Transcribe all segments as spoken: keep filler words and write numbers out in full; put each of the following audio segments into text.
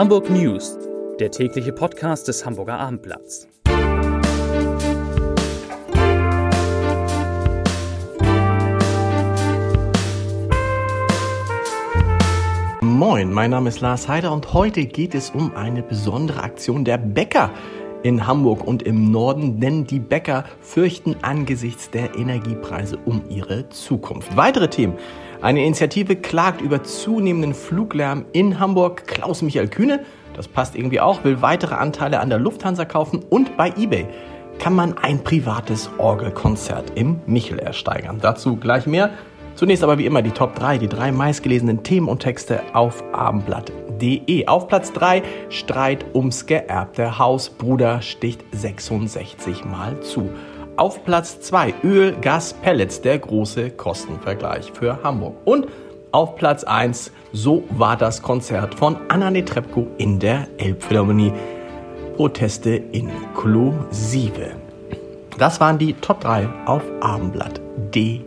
Hamburg News, der tägliche Podcast des Hamburger Abendblatts. Moin, mein Name ist Lars Heider und heute geht es um eine besondere Aktion der Bäcker in Hamburg und im Norden, denn die Bäcker fürchten angesichts der Energiepreise um ihre Zukunft. Weitere Themen. Eine Initiative klagt über zunehmenden Fluglärm in Hamburg. Klaus-Michael Kühne, das passt irgendwie auch, will weitere Anteile an der Lufthansa kaufen und bei eBay kann man ein privates Orgelkonzert im Michel ersteigern. Dazu gleich mehr. Zunächst aber wie immer die Top drei, die drei meistgelesenen Themen und Texte auf abendblatt punkt de. Auf Platz drei, Streit ums geerbte Haus. Bruder sticht sechsundsechzig Mal zu. Auf Platz zwei, Öl, Gas, Pellets, der große Kostenvergleich für Hamburg. Und auf Platz eins, so war das Konzert von Anna Netrebko in der Elbphilharmonie. Proteste inklusive. Das waren die Top drei auf abendblatt punkt de.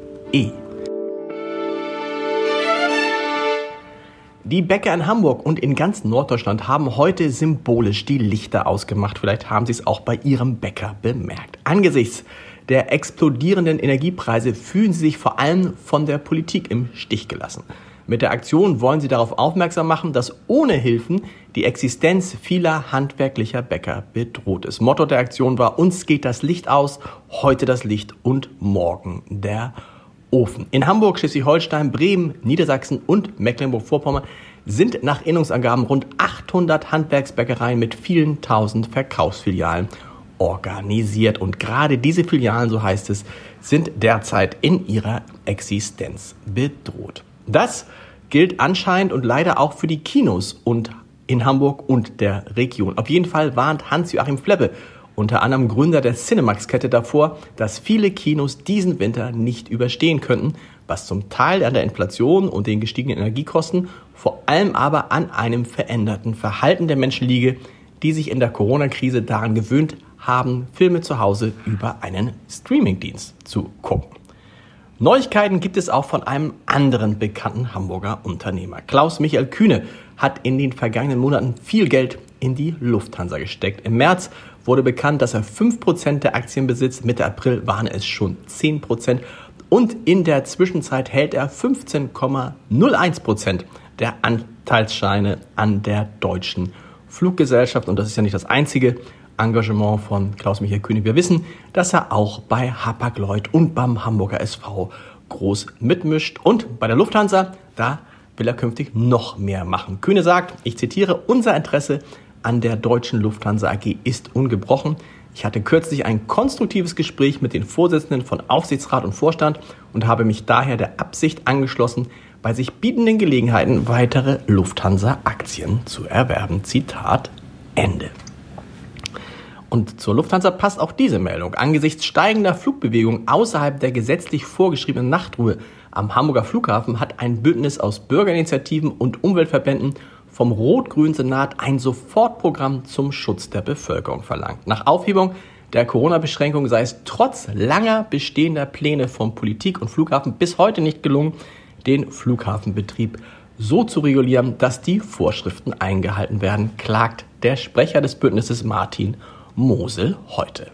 Die Bäcker in Hamburg und in ganz Norddeutschland haben heute symbolisch die Lichter ausgemacht. Vielleicht haben Sie es auch bei Ihrem Bäcker bemerkt. Angesichts der explodierenden Energiepreise fühlen Sie sich vor allem von der Politik im Stich gelassen. Mit der Aktion wollen Sie darauf aufmerksam machen, dass ohne Hilfen die Existenz vieler handwerklicher Bäcker bedroht ist. Motto der Aktion war: Uns geht das Licht aus, heute das Licht und morgen der Ofen. In Hamburg, Schleswig-Holstein, Bremen, Niedersachsen und Mecklenburg-Vorpommern sind nach Innungsangaben rund achthundert Handwerksbäckereien mit vielen tausend Verkaufsfilialen organisiert. Und gerade diese Filialen, so heißt es, sind derzeit in ihrer Existenz bedroht. Das gilt anscheinend und leider auch für die Kinos und in Hamburg und der Region. Auf jeden Fall warnt Hans-Joachim Flebbe, unter anderem Gründer der Cinemaxx-Kette, davor, dass viele Kinos diesen Winter nicht überstehen könnten, was zum Teil an der Inflation und den gestiegenen Energiekosten, vor allem aber an einem veränderten Verhalten der Menschen liege, die sich in der Corona-Krise daran gewöhnt haben, Filme zu Hause über einen Streamingdienst zu gucken. Neuigkeiten gibt es auch von einem anderen bekannten Hamburger Unternehmer. Klaus-Michael Kühne hat in den vergangenen Monaten viel Geld in die Lufthansa gesteckt. Im März wurde bekannt, dass er fünf Prozent der Aktien besitzt. Mitte April waren es schon zehn Prozent. Und in der Zwischenzeit hält er fünfzehn Komma null eins Prozent der Anteilsscheine an der deutschen Fluggesellschaft. Und das ist ja nicht das einzige Engagement von Klaus-Michael Kühne. Wir wissen, dass er auch bei Hapag-Lloyd und beim Hamburger S V groß mitmischt. Und bei der Lufthansa, da will er künftig noch mehr machen. Kühne sagt, ich zitiere, unser Interesse an der deutschen Lufthansa A G ist ungebrochen. Ich hatte kürzlich ein konstruktives Gespräch mit den Vorsitzenden von Aufsichtsrat und Vorstand und habe mich daher der Absicht angeschlossen, bei sich bietenden Gelegenheiten weitere Lufthansa-Aktien zu erwerben. Zitat Ende. Und zur Lufthansa passt auch diese Meldung. Angesichts steigender Flugbewegungen außerhalb der gesetzlich vorgeschriebenen Nachtruhe am Hamburger Flughafen hat ein Bündnis aus Bürgerinitiativen und Umweltverbänden vom rot-grünen Senat ein Sofortprogramm zum Schutz der Bevölkerung verlangt. Nach Aufhebung der Corona-Beschränkung sei es trotz langer bestehender Pläne von Politik und Flughafen bis heute nicht gelungen, den Flughafenbetrieb so zu regulieren, dass die Vorschriften eingehalten werden, klagt der Sprecher des Bündnisses Martin Mosel heute.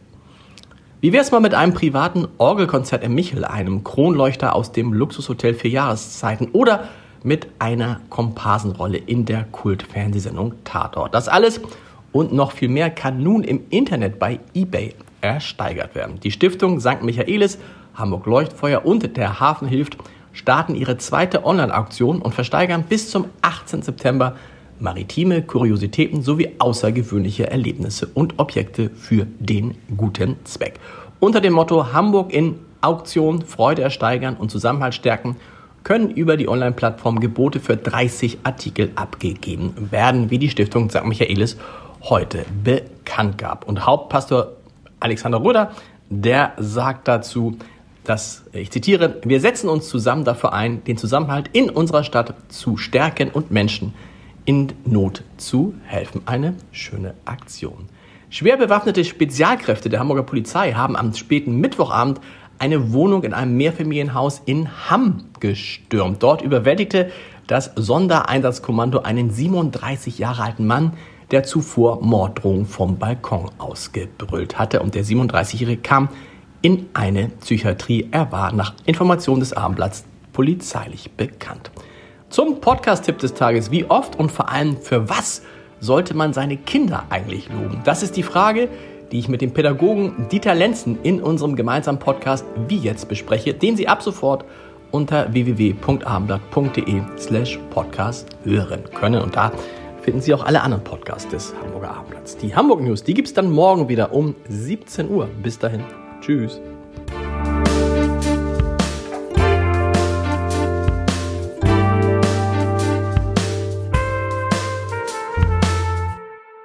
Wie wär's mal mit einem privaten Orgelkonzert im Michel, einem Kronleuchter aus dem Luxushotel Vier Jahreszeiten oder mit einer Komparsenrolle in der Kultfernsehsendung Tatort. Das alles und noch viel mehr kann nun im Internet bei eBay ersteigert werden. Die Stiftung Sankt Michaelis, Hamburg Leuchtfeuer und der Hafen hilft starten ihre zweite Online-Auktion und versteigern bis zum achtzehnten September maritime Kuriositäten sowie außergewöhnliche Erlebnisse und Objekte für den guten Zweck. Unter dem Motto Hamburg in Auktion, Freude ersteigern und Zusammenhalt stärken können über die Online-Plattform Gebote für dreißig Artikel abgegeben werden, wie die Stiftung Sankt Michaelis heute bekannt gab. Und Hauptpastor Alexander Ruder, der sagt dazu, dass, ich zitiere, wir setzen uns zusammen dafür ein, den Zusammenhalt in unserer Stadt zu stärken und Menschen in Not zu helfen. Eine schöne Aktion. Schwer bewaffnete Spezialkräfte der Hamburger Polizei haben am späten Mittwochabend eine Wohnung in einem Mehrfamilienhaus in Hamm gestürmt. Dort überwältigte das Sondereinsatzkommando einen siebenunddreißig Jahre alten Mann, der zuvor Morddrohungen vom Balkon ausgebrüllt hatte. Und der siebenunddreißigjährige kam in eine Psychiatrie. Er war nach Informationen des Abendblatts polizeilich bekannt. Zum Podcast-Tipp des Tages: Wie oft und vor allem für was sollte man seine Kinder eigentlich loben? Das ist die Frage, die ich mit dem Pädagogen Dieter Lenzen in unserem gemeinsamen Podcast Wie jetzt bespreche, den Sie ab sofort unter www.abendblatt.de slash podcast hören können. Und da finden Sie auch alle anderen Podcasts des Hamburger Abendblatts. Die Hamburg News, die gibt es dann morgen wieder um siebzehn Uhr. Bis dahin, tschüss.